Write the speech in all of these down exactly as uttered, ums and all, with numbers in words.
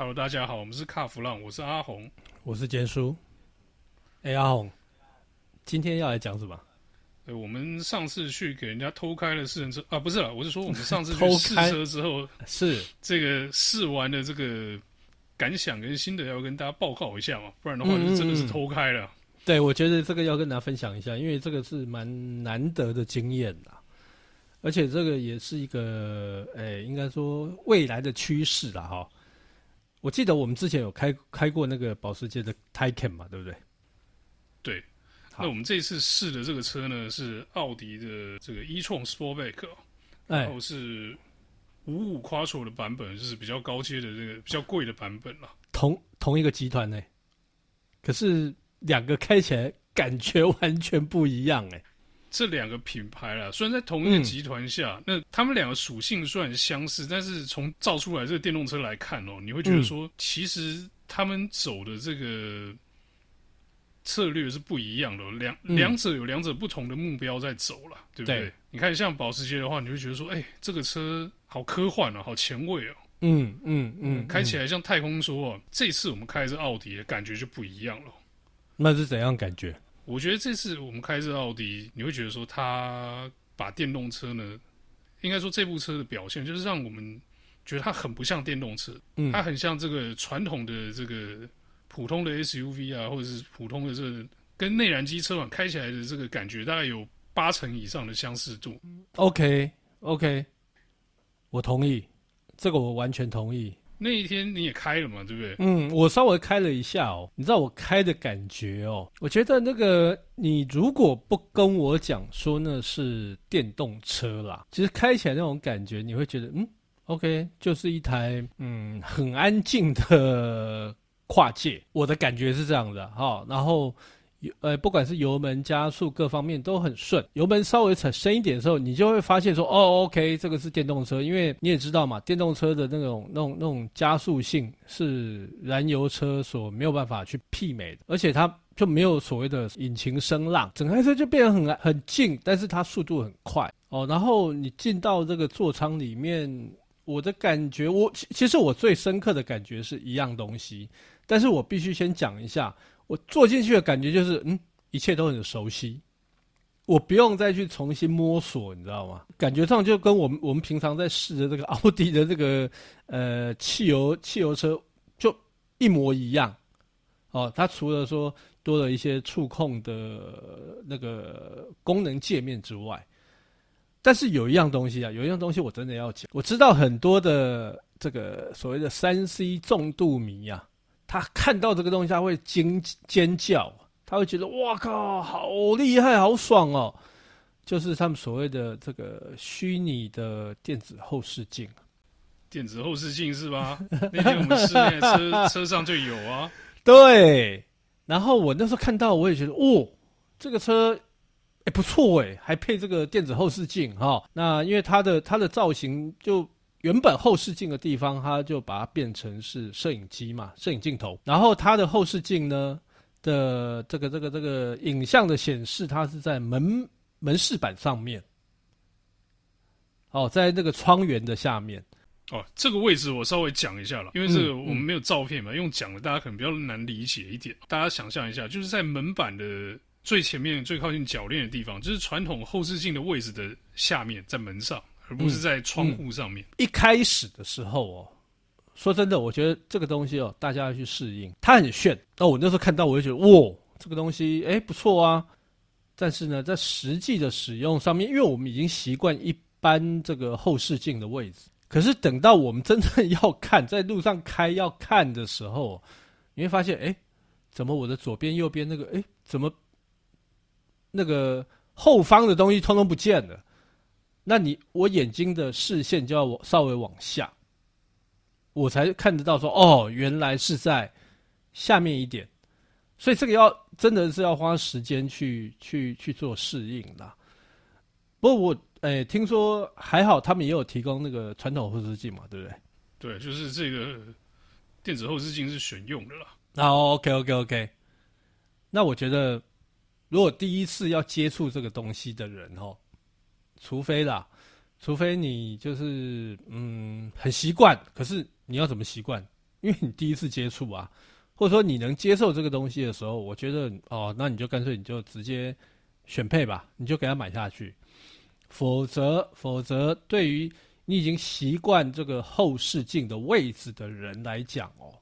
Hello， 大家好，我们是卡弗朗，我是阿红，我是坚叔。哎、欸，阿红，今天要来讲什么？欸、我们上次去给人家偷开了试乘车啊，不是啦，我是说我们上次去试车之后，是这个试完的这个感想跟心得要跟大家报告一下嘛，不然的话就真的是偷开了。嗯嗯嗯对，我觉得这个要跟大家分享一下，因为这个是蛮难得的经验啦。而且这个也是一个，哎、欸，应该说未来的趋势啦，哈。我记得我们之前有开开过那个保时捷的 Taycan 嘛，对不对？对。那我们这次试的这个车呢，是奥迪的这个 E-Tron Sportback， 然后是五五 Quattro 的版本，就是比较高阶的这个比较贵的版本啦。同同一个集团呢、欸，可是两个开起来感觉完全不一样哎、欸。这两个品牌啦，虽然在同一个集团下，嗯、那他们两个属性虽然相似，但是从造出来这个电动车来看哦，你会觉得说，嗯、其实他们走的这个策略是不一样的，两两者有两者不同的目标在走啦，嗯、对不对？对你看像保时捷的话，你会觉得说，哎，这个车好科幻啊，好前卫哦。嗯嗯 嗯, 嗯，开起来像太空梭啊。这次我们开的是奥迪，感觉就不一样了。那是怎样感觉？我觉得这次我们开这奥迪，你会觉得说它把电动车呢，应该说这部车的表现就是让我们觉得它很不像电动车，嗯、它很像这个传统的这个普通的 S U V 啊，或者是普通的这个跟内燃机车款开起来的这个感觉，大概有八成以上的相似度。OK OK， 我同意，这个我完全同意。那一天你也开了嘛，对不对？嗯，我稍微开了一下哦。你知道我开的感觉哦，我觉得那个你如果不跟我讲说那是电动车啦，其实开起来那种感觉，你会觉得嗯 ，OK， 就是一台嗯很安静的跨界。我的感觉是这样的哈、哦。然后呃，不管是油门加速各方面都很顺，油门稍微踩深一点的时候，你就会发现说，哦 ，OK， 这个是电动车，因为你也知道嘛，电动车的那种、那种、那种加速性是燃油车所没有办法去媲美的，而且它就没有所谓的引擎声浪，整台车就变得很很静，但是它速度很快哦。然后你进到这个座舱里面，我的感觉，我其实我最深刻的感觉是一样东西，但是我必须先讲一下。我坐进去的感觉就是，嗯，一切都很熟悉，我不用再去重新摸索，你知道吗？感觉上就跟我们我们平常在试的这个奥迪的这个呃汽油汽油车就一模一样。哦，它除了说多了一些触控的那个功能界面之外，但是有一样东西啊，有一样东西我真的要讲。我知道很多的这个所谓的 三 C 重度迷啊。他看到这个东西，他会惊尖叫，他会觉得哇靠，好厉害，好爽哦！就是他们所谓的这个虚拟的电子后视镜，电子后视镜是吧？那天我们室内车车上就有啊。对，然后我那时候看到，我也觉得哦，这个车哎、欸、不错哎，还配这个电子后视镜哈、哦。那因为它的它的造型就。原本后视镜的地方，它就把它变成是摄影机嘛，摄影镜头。然后它的后视镜呢的这个这个这个影像的显示，它是在门门饰板上面，哦，在那个窗缘的下面。哦，这个位置我稍微讲一下了，因为这个我们没有照片嘛，嗯嗯、用讲的大家可能比较难理解一点。大家想象一下，就是在门板的最前面、最靠近铰链的地方，就是传统后视镜的位置的下面，在门上。而不是在窗户上面、嗯嗯。一开始的时候哦，说真的，我觉得这个东西哦，大家要去适应，它很炫。那、哦、我那时候看到，我就觉得哇，这个东西哎不错啊。但是呢，在实际的使用上面，因为我们已经习惯一般这个后视镜的位置，可是等到我们真正要看，在路上开要看的时候，你会发现哎，怎么我的左边右边那个哎，怎么那个后方的东西通通不见了？那你我眼睛的视线就要稍微往下，我才看得到说哦，原来是在下面一点，所以这个要真的是要花时间去去去做适应啦。不过我诶，听说还好他们也有提供那个传统后视镜嘛，对不对？对，就是这个电子后视镜是选用的啦。那 OK OK OK， 那我觉得如果第一次要接触这个东西的人哦。除非啦，除非你就是嗯很习惯，可是你要怎么习惯？因为你第一次接触啊，或者说你能接受这个东西的时候，我觉得哦，那你就干脆你就直接选配吧，你就给它买下去。否则否则对于你已经习惯这个后视镜的位置的人来讲哦，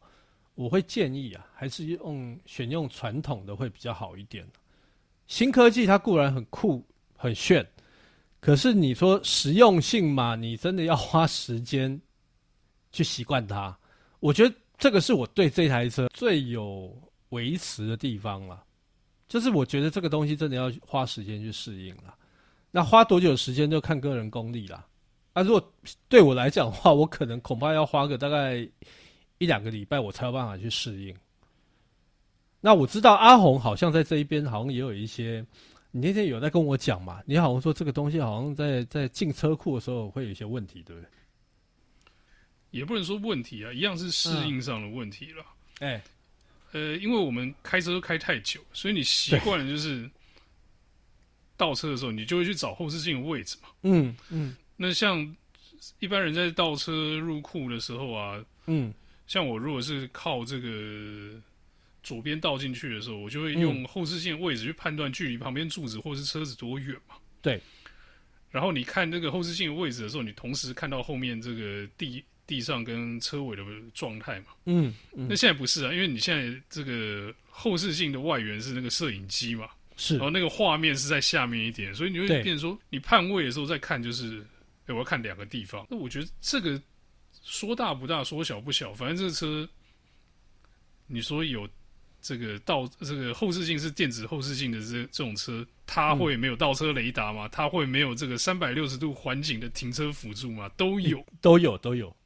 我会建议啊，还是用选用传统的会比较好一点。新科技它固然很酷很炫，可是你说实用性嘛，你真的要花时间去习惯它。我觉得这个是我对这台车最有维持的地方啦，就是我觉得这个东西真的要花时间去适应啦。那花多久时间就看个人功力啦。啊，如果对我来讲的话，我可能恐怕要花个大概一两个礼拜，我才有办法去适应。那我知道阿红好像在这一边好像也有一些，你那天有在跟我讲嘛？你好像说这个东西好像在在进车库的时候会有一些问题，对不对？也不能说问题啊，一样是适应上的问题啦。哎、嗯，呃，因为我们开车都开太久，所以你习惯了就是倒车的时候，你就会去找后视镜的位置嘛。嗯嗯。那像一般人在倒车入库的时候啊，嗯，像我如果是靠这个左边倒进去的时候，我就会用后视镜位置去判断距离旁边柱子或是车子多远嘛。对。然后你看这个后视镜位置的时候，你同时看到后面这个地。地上跟车尾的状态嘛，嗯，嗯，那现在不是啊，因为你现在这个后视镜的外缘是那个摄影机嘛，是，然后那个画面是在下面一点，所以你会变成说，你判位的时候再看就是，哎、欸，我要看两个地方。那我觉得这个说大不大，说小不小，反正这个车，你说有这个倒这个后视镜是电子后视镜的这这种车，它会没有倒车雷达嘛？它会没有这个三百六十度环景的停车辅助嘛？都有，都有，都有。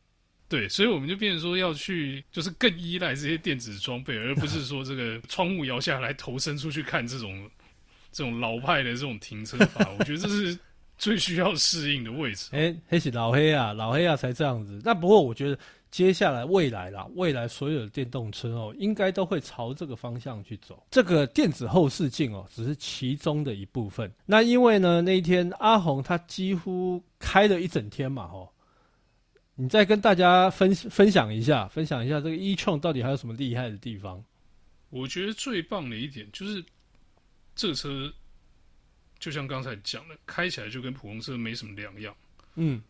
对，所以我们就变成说要去，就是更依赖这些电子装备，而不是说这个窗户摇下来，头伸出去看这种这种老派的这种停车法。我觉得这是最需要适应的位置。哎、欸，黑是老黑啊，老黑啊才这样子。那不过我觉得接下来未来啦，未来所有的电动车哦，应该都会朝这个方向去走。这个电子后视镜哦，只是其中的一部分。那因为呢，那一天阿红他几乎开了一整天嘛，哦。你再跟大家分分享一下，分享一下这个E-Tron到底还有什么厉害的地方？我觉得最棒的一点就是，这个车就像刚才讲的，开起来就跟普通车没什么两样。嗯，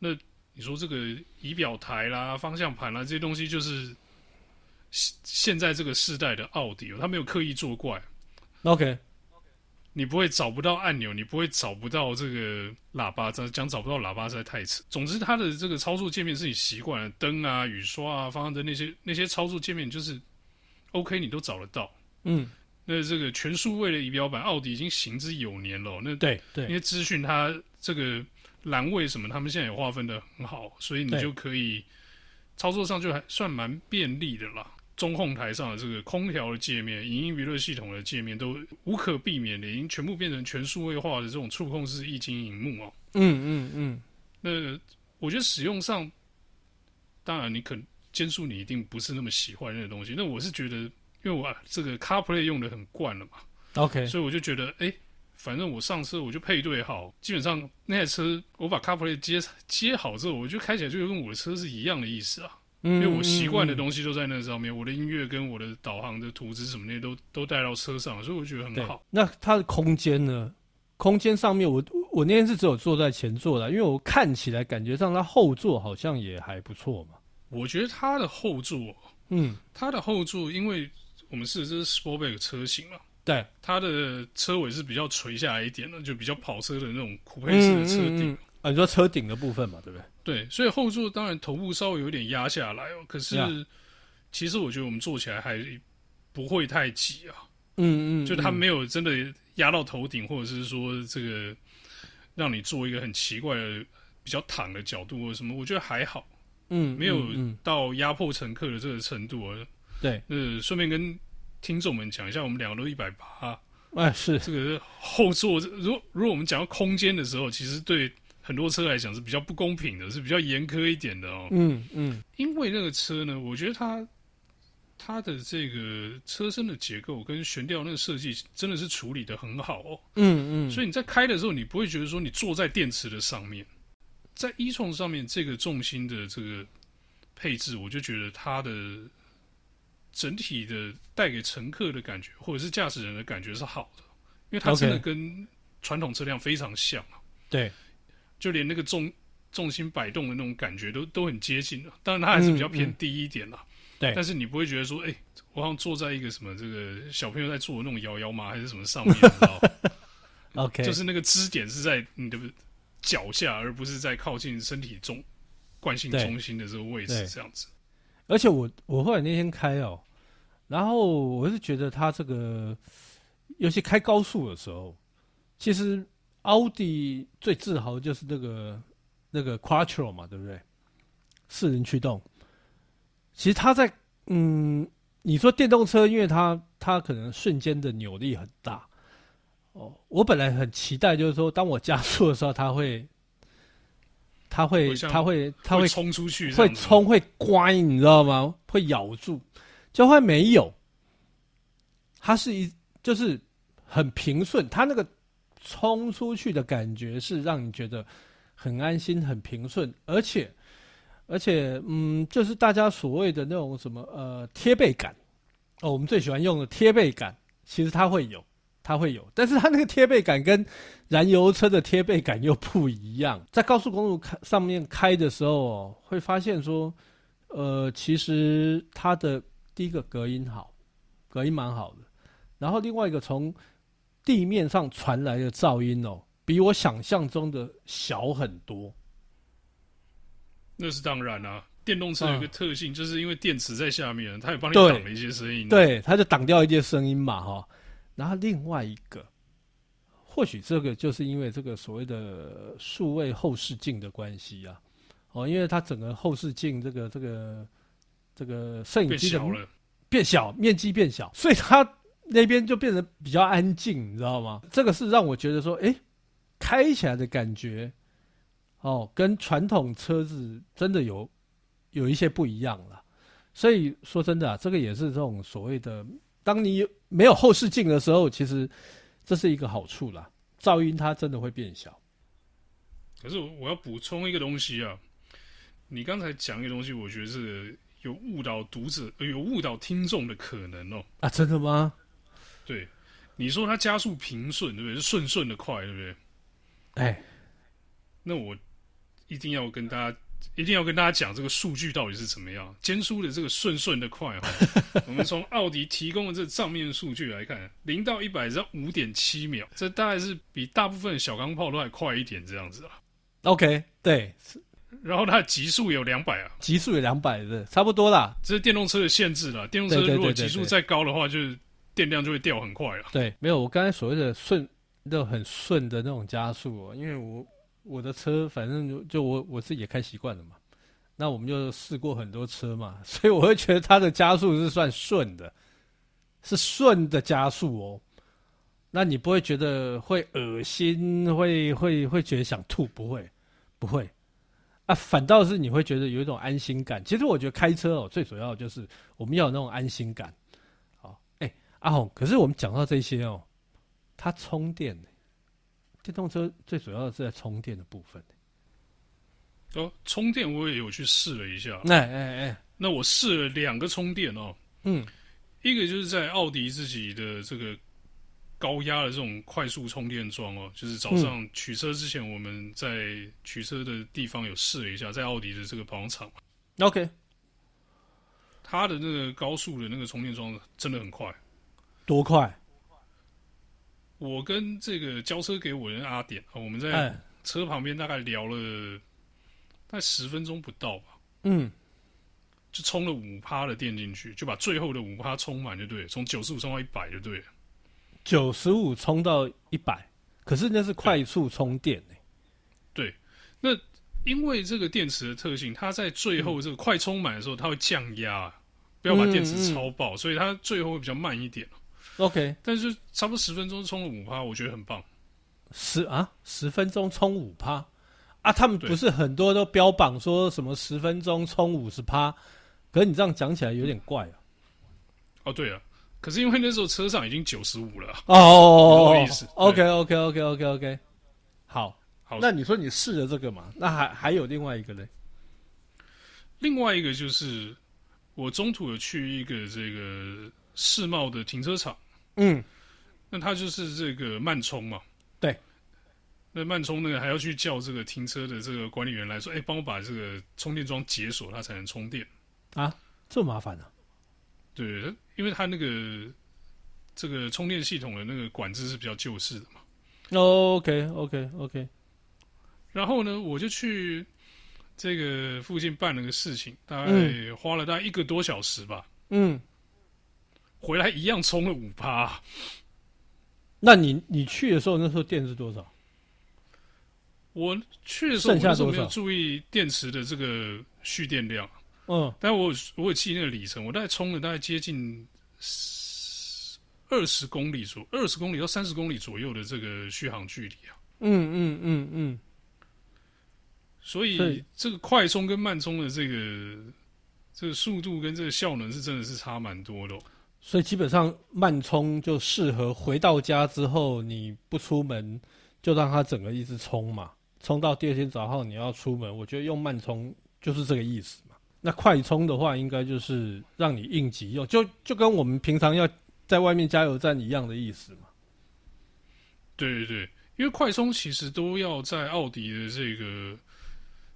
那你说这个仪表台啦、方向盘啦这些东西，就是现在这个世代的奥迪，它没有刻意作怪。OK。你不会找不到按钮，你不会找不到这个喇叭，讲找不到喇叭实在太扯。总之，它的这个操作界面是你习惯的，灯啊、雨刷啊、方向灯那些那些操作界面就是 OK， 你都找得到。嗯，那这个全数位的仪表板，奥迪已经行之有年了。那对对，因为资讯它这个栏位什么，他们现在也划分的很好，所以你就可以操作上就还算蛮便利的啦。中控台上的这个空调的界面、影音娱乐系统的界面都无可避免的已经全部变成全数位化的这种触控式液晶萤幕哦。嗯嗯嗯。那我觉得使用上，当然你可坚叔你一定不是那么喜欢那个东西。那我是觉得，因为我这个 CarPlay 用的很惯了嘛。OK。所以我就觉得，哎、欸，反正我上车我就配对好，基本上那台车我把 CarPlay 接接好之后，我就开起来就跟我的车是一样的意思啊。因为我习惯的东西都在那上面，嗯嗯、我的音乐跟我的导航的图纸什么那些都都带到车上，所以我觉得很好。那它的空间呢？空间上面我，我我那天是只有坐在前座的，因为我看起来感觉上它后座好像也还不错嘛。我觉得它的后座，嗯，它的后座，因为我们是这是 Sportback 车型嘛，对，它的车尾是比较垂下来一点的，就比较跑车的那种酷配式的车顶。嗯嗯嗯啊、你说车顶的部分嘛，对不对？对，所以后座当然头部稍微有点压下来哦，可是、yeah. 其实我觉得我们坐起来还不会太挤啊。嗯 嗯, 嗯，就它没有真的压到头顶，或者是说这个让你做一个很奇怪的、比较躺的角度或什么，我觉得还好。嗯，没有到压迫乘客的这个程度啊。对、嗯，呃、嗯，顺便跟听众们讲一下，我们两个都一百八。哎，是这个后座，如果如果我们讲到空间的时候，其实对。很多车来讲是比较不公平的，是比较严苛一点的哦。嗯嗯，因为那个车呢，我觉得它它的这个车身的结构跟悬吊那个设计真的是处理的很好哦。嗯嗯，所以你在开的时候，你不会觉得说你坐在电池的上面，在E-Tron上面这个重心的这个配置，我就觉得它的整体的带给乘客的感觉或者是驾驶人的感觉是好的，因为它真的跟传统车辆非常像、啊 okay. 对，就连那个重重心摆动的那种感觉都都很接近、啊、当然它还是比较偏低一点啦、嗯嗯对，但是你不会觉得说，哎、欸，我好像坐在一个什么这个小朋友在坐的那种摇摇马还是什么上面，你知道 ？OK， 就是那个支点是在你的脚下，而不是在靠近身体中惯性中心的这个位置这样子。而且我我后来那天开哦，然后我是觉得它这个，尤其开高速的时候，其实奥迪最自豪就是那个那个 Quattro 嘛，对不对？四轮驱动。其实它在嗯，你说电动车，因为它它可能瞬间的扭力很大哦。我本来很期待，就是说，当我加速的时候，它会，它会，它会，它会冲出去，会冲，会乖，你知道吗？会咬住，就会没有。它是一就是很平顺，它那个冲出去的感觉是让你觉得很安心、很平顺，而且。而且，嗯，就是大家所谓的那种什么呃贴背感，哦，我们最喜欢用的贴背感，其实它会有，它会有，但是它那个贴背感跟燃油车的贴背感又不一样。在高速公路开上面开的时候、哦，会发现说，呃，其实它的第一个隔音好，隔音蛮好的，然后另外一个从地面上传来的噪音哦，比我想象中的小很多。那是当然啦、啊，电动车有一个特性、嗯，就是因为电池在下面，它也帮你挡了一些声音。对，它就挡掉一些声音嘛，哈。然后另外一个，或许这个就是因为这个所谓的数位后视镜的关系啊，哦，因为它整个后视镜这个这个这个摄影机的变小了，变小，面积变小，所以它那边就变得比较安静，你知道吗？这个是让我觉得说，哎，开起来的感觉。哦，跟传统车子真的有有一些不一样了，所以说真的啊，这个也是这种所谓的，当你没有后视镜的时候，其实这是一个好处啦，噪音它真的会变小。可是我要补充一个东西啊，你刚才讲一个东西，我觉得是有误导读者、有误导听众的可能哦。啊，真的吗？对，你说它加速平顺，对不对？是顺顺的快，对不对？哎，那我。一定要跟大家，一定要跟大家讲这个数据到底是怎么样。坚叔的这个顺顺的快哈，我们从奥迪提供的这账面数据来看，零到一百只要五点七秒，这大概是比大部分的小钢炮都还快一点这样子啊。OK， 对。然后它的极速有两百啊，极速有两百的，差不多啦。这是电动车的限制啦，电动车如果极速再高的话，就是电量就会掉很快了。对，没有，我刚才所谓的顺，那很顺的那种加速、哦，因为我。我的车反正就就我我自己也开习惯了嘛，那我们就试过很多车嘛，所以我会觉得它的加速是算顺的，是顺的加速哦。那你不会觉得会恶心，会会会觉得想吐，不会不会啊，反倒是你会觉得有一种安心感。其实我觉得开车哦，最主要就是我们要有那种安心感。好，哎、欸，阿宏，可是我们讲到这些哦，它充电呢、欸。电动车最主要的是在充电的部分。哦，充电我也有去试了一下。哎哎哎，那我试了两个充电哦。嗯，一个就是在奥迪自己的这个高压的这种快速充电桩哦，就是早上取车之前，我们在取车的地方有试了一下，在奥迪的这个保养厂。OK， 它的那个高速的那个充电桩真的很快，多快？我跟这个交车给我的阿典，我们在车旁边大概聊了大概十分钟不到吧，嗯，就充了 百分之五 的电进去，就把最后的 百分之五 充满就对了，从九十五充到一百就对了，九十五充到一百，可是那是快速充电、欸、对， 对，那因为这个电池的特性，它在最后这个快充满的时候，它会降压，不要把电池超爆，嗯嗯，所以它最后会比较慢一点。OK， 但是差不多十分钟充了 百分之五， 我觉得很棒。十啊，十分钟充 百分之五 啊，他们不是很多都标榜说什么十分钟充 百分之五十， 可是你这样讲起来有点怪啊。哦，对啊，可是因为那时候车上已经九十五了。哦哦哦哦哦 ，OK OK OK OK OK， 好，好，那你说你试了这个嘛？那还还有另外一个呢？另外一个就是我中途有去一个这个世贸的停车场，嗯，那它就是这个慢充嘛，对，那慢充那个还要去叫这个停车的这个管理员来说，哎、欸，帮我把这个充电桩解锁，它才能充电啊，这么麻烦啊？对，因为它那个这个充电系统的那个管制是比较旧式的嘛。Oh, OK OK OK。然后呢，我就去这个附近办了个事情，大概花了大概一个多小时吧。嗯。回来一样充了五趴。那你你去的时候，那时候电是多少？我去的时候，我那时候没有注意电池的这个蓄电量。嗯。但我我有记那个里程，我大概充了大概接近二十公里左二十公里到三十公里左右的这个续航距离啊。嗯嗯嗯嗯。所以这个快充跟慢充的这个这个速度跟这个效能是真的是差蛮多的、哦。所以基本上慢充就适合回到家之后你不出门就让它整个一直充嘛，充到第二天早上你要出门，我觉得用慢充就是这个意思嘛。那快充的话应该就是让你应急用，就就跟我们平常要在外面加油站一样的意思嘛。对对对，因为快充其实都要在奥迪的这个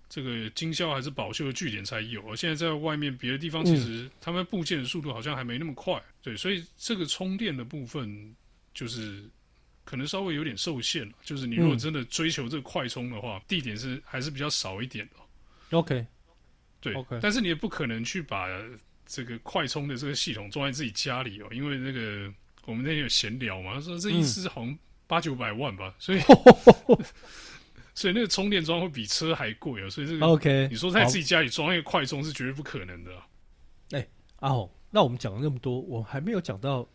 这个经销还是保修的据点才有，现在在外面别的地方其实他们部件的速度好像还没那么快、嗯、对，所以这个充电的部分就是可能稍微有点受限了，就是你如果真的追求这个快充的话、嗯、地点是还是比较少一点的。 OK 对 okay. 但是你也不可能去把这个快充的这个系统装在自己家里哦，因为那个我们那天有闲聊嘛，他说这一支好像八九百万吧，所以所以那个充电桩会比车还贵哦，所以这个 OK， 你说在自己家里装一个快充是绝对不可能的、啊。哎、欸，阿宏，那我们讲了那么多，我还没有讲到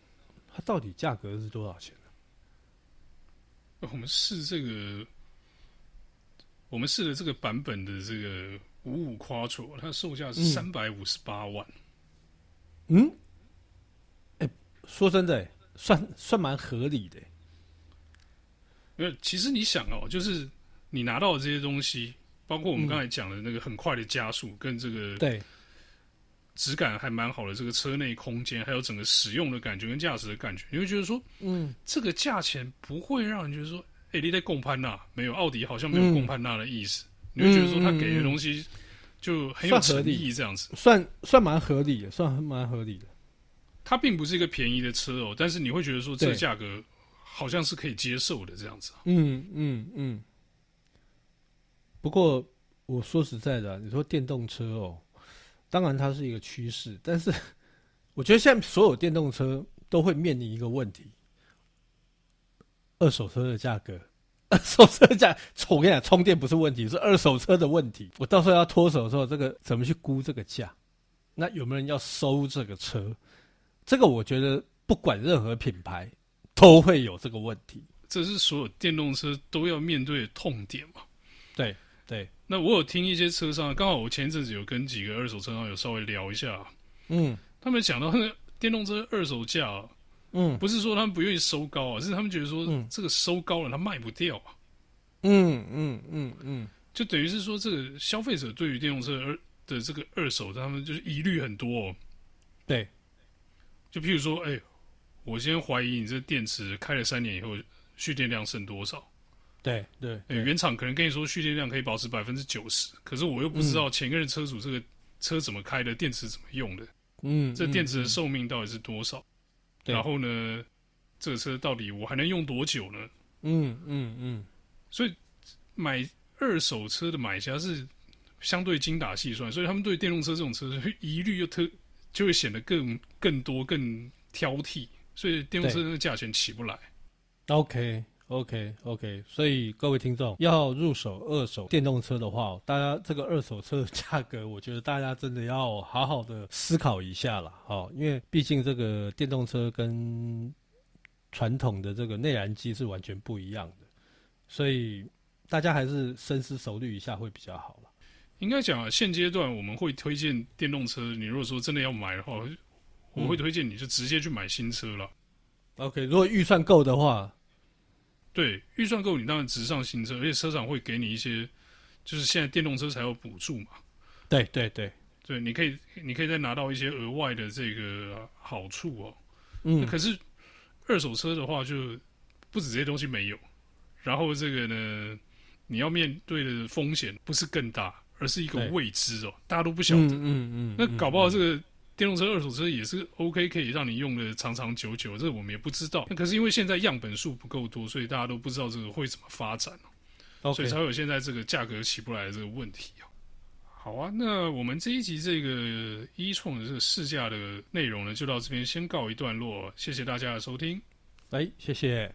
它到底价格是多少钱呢？我们试这个，我们试了这个版本的这个五五 Quattro， 它售价是三百五十八万。嗯嗯，哎、欸，说真的、欸，算算蛮合理的、欸。没有，其实你想哦，就是你拿到的这些东西，包括我们刚才讲的那个很快的加速，嗯、跟这个对质感还蛮好的这个车内空间，还有整个使用的感觉跟驾驶的感觉，你会觉得说，嗯，这个价钱不会让人觉得说，哎、欸，你在共攀呐？没有，奥迪好像没有共攀呐的意思、嗯，你会觉得说他给的东西。嗯嗯，就很有诚意，这样子算算蛮合理的，算蛮合理的。它并不是一个便宜的车哦，但是你会觉得说这个价格好像是可以接受的这样子、啊。嗯嗯嗯。不过我说实在的、啊，你说电动车哦，当然它是一个趋势，但是我觉得现在所有电动车都会面临一个问题：二手车的价格。二手车价，我跟你讲，充电不是问题，是二手车的问题。我到时候要脱手的时候，这个怎么去估这个价？那有没有人要收这个车？这个我觉得不管任何品牌都会有这个问题。这是所有电动车都要面对的痛点嘛？对对。那我有听一些车商，刚好我前一阵子有跟几个二手车商有稍微聊一下，嗯，他们讲到那个电动车二手价、啊。嗯，不是说他们不愿意收高啊，是他们觉得说这个收高了，他卖不掉啊。嗯嗯嗯嗯，就等于是说这个消费者对于电动车的这个二手，他们就是疑虑很多、哦。对，就譬如说，哎、欸，我先怀疑你这电池开了三年以后蓄电量剩多少？对对，对欸、原厂可能跟你说蓄电量可以保持百分之九十，可是我又不知道前个人车主这个车怎么开的，电池怎么用的，嗯，这电池的寿命到底是多少？然后呢，这个车到底我还能用多久呢？嗯嗯嗯。所以买二手车的买家是相对精打细算，所以他们对电动车这种车疑虑又特就会显得更更多、更挑剔，所以电动车的价钱起不来。OK OK OK， 所以各位听众要入手二手电动车的话，大家这个二手车的价格，我觉得大家真的要好好的思考一下了，哦，因为毕竟这个电动车跟传统的这个内燃机是完全不一样的，所以大家还是深思熟虑一下会比较好了。应该讲啊，现阶段我们会推荐电动车，你如果说真的要买的话，我会推荐你就直接去买新车了。嗯、OK， 如果预算够的话。对，预算够你当然直上新车，而且车厂会给你一些，就是现在电动车才有补助嘛。对对对对，你可以你可以再拿到一些额外的这个好处哦。嗯，可是二手车的话，就不止这些东西没有，然后这个呢，你要面对的风险不是更大，而是一个未知哦，大家都不晓得。嗯嗯嗯。那搞不好这个电动车、二手车也是 OK， 可以让你用的长长久久，这我们也不知道。那可是因为现在样本数不够多，所以大家都不知道这个会怎么发展哦， okay. 所以才有现在这个价格起不来的这个问题哦。好啊，那我们这一集这个E-Tron的这个试驾的内容呢，就到这边先告一段落，谢谢大家的收听。哎，谢谢。